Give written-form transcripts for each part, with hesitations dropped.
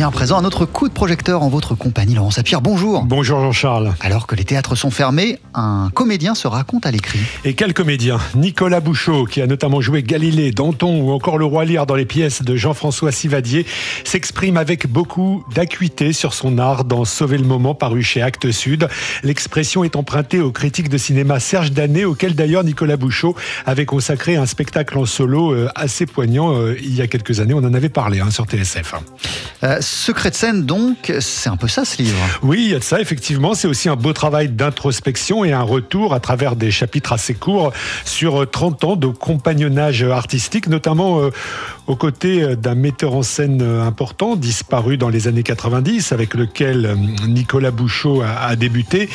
revient à présent à notre coup de projecteur en votre compagnie. Laurent Sapir, bonjour. Bonjour Jean-Charles. Alors que les théâtres sont fermés, un comédien se raconte à l'écrit. Et quel comédien ? Nicolas Bouchaud, qui a notamment joué Galilée, Danton ou encore le Roi Lear dans les pièces de Jean-François Sivadier, s'exprime avec beaucoup d'acuité sur son art dans Sauver le moment, paru chez Actes Sud. L'expression est empruntée au critique de cinéma Serge Daney, auquel d'ailleurs Nicolas Bouchaud avait consacré un spectacle en solo assez poignant il y a quelques années. On en avait parlé sur TSF. Secret de scène donc, c'est un peu ça ce livre. Oui, il y a de ça effectivement, c'est aussi un beau travail d'introspection et un retour à travers des chapitres assez courts sur 30 ans de compagnonnage artistique, notamment aux côtés d'un metteur en scène important, disparu dans les années 90, avec lequel Nicolas Bouchaud a débuté.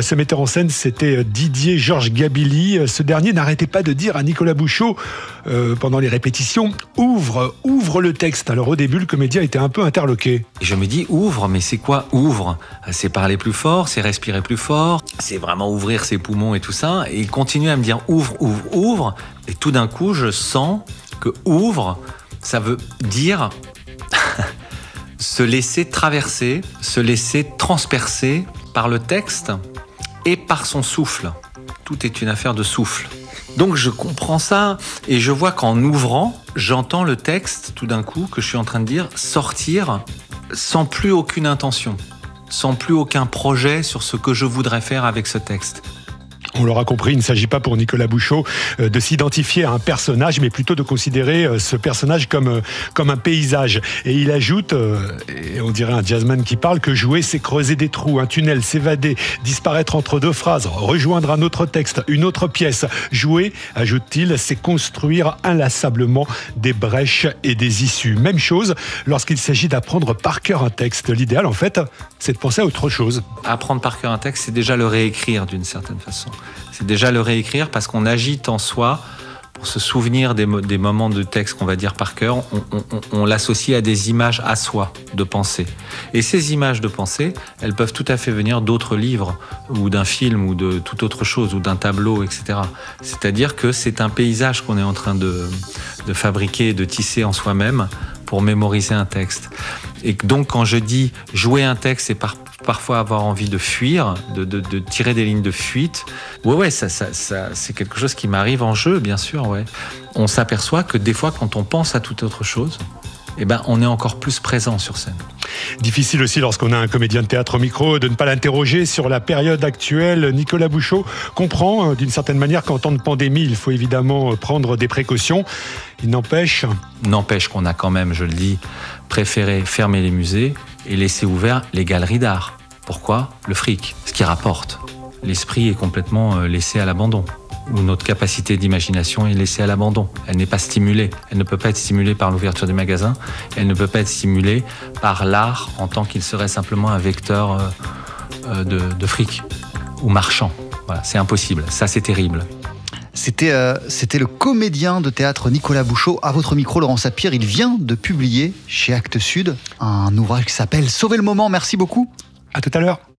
Ce metteur en scène, c'était Didier Georges Gabili. Ce dernier n'arrêtait pas de dire à Nicolas Bouchaud, pendant les répétitions, « Ouvre le texte ». Alors au début, le comédien était un peu interloqué. Je me dis « ouvre », mais c'est quoi « ouvre » ? C'est parler plus fort, c'est respirer plus fort, c'est vraiment ouvrir ses poumons et tout ça. Et il continue à me dire « ouvre ». Et tout d'un coup, je sens que « ouvre », ça veut dire se laisser traverser, se laisser transpercer par le texte et par son souffle. Tout est une affaire de souffle. Donc je comprends ça et je vois qu'en ouvrant, j'entends le texte tout d'un coup que je suis en train de dire sortir sans plus aucune intention, sans plus aucun projet sur ce que je voudrais faire avec ce texte. On l'aura compris, il ne s'agit pas pour Nicolas Bouchaud de s'identifier à un personnage, mais plutôt de considérer ce personnage comme un paysage. Et il ajoute, et on dirait un jazzman qui parle, que jouer, c'est creuser des trous, un tunnel, s'évader, disparaître entre deux phrases, rejoindre un autre texte, une autre pièce. Jouer, ajoute-t-il, c'est construire inlassablement des brèches et des issues. Même chose lorsqu'il s'agit d'apprendre par cœur un texte. L'idéal, en fait, c'est de penser à autre chose. Apprendre par cœur un texte, c'est déjà le réécrire d'une certaine façon. C'est déjà le réécrire parce qu'on agite en soi pour se souvenir des moments de texte qu'on va dire par cœur. On l'associe à des images à soi de pensée. Et ces images de pensée, elles peuvent tout à fait venir d'autres livres ou d'un film ou de toute autre chose ou d'un tableau, etc. C'est-à-dire que c'est un paysage qu'on est en train de fabriquer, de tisser en soi-même pour mémoriser un texte. Et donc quand je dis jouer un texte, c'est parfois avoir envie de fuir, de tirer des lignes de fuite. Ouais, ça, c'est quelque chose qui m'arrive en jeu, bien sûr, ouais. On s'aperçoit que des fois, quand on pense à toute autre chose, on est encore plus présent sur scène. Difficile aussi, lorsqu'on a un comédien de théâtre au micro, de ne pas l'interroger sur la période actuelle. Nicolas Bouchaud comprend, d'une certaine manière, qu'en temps de pandémie, il faut évidemment prendre des précautions. Il n'empêche qu'on a quand même, je le dis, préféré fermer les musées et laisser ouverts les galeries d'art. Pourquoi ? Le fric, ce qui rapporte. L'esprit est complètement laissé à l'abandon. Où notre capacité d'imagination est laissée à l'abandon. Elle n'est pas stimulée. Elle ne peut pas être stimulée par l'ouverture des magasins. Elle ne peut pas être stimulée par l'art en tant qu'il serait simplement un vecteur de fric ou marchand. Voilà, c'est impossible. Ça, c'est terrible. C'était le comédien de théâtre Nicolas Bouchaud. À votre micro, Laurent Sapir, il vient de publier chez Actes Sud un ouvrage qui s'appelle « Sauver le moment ». Merci beaucoup. À tout à l'heure.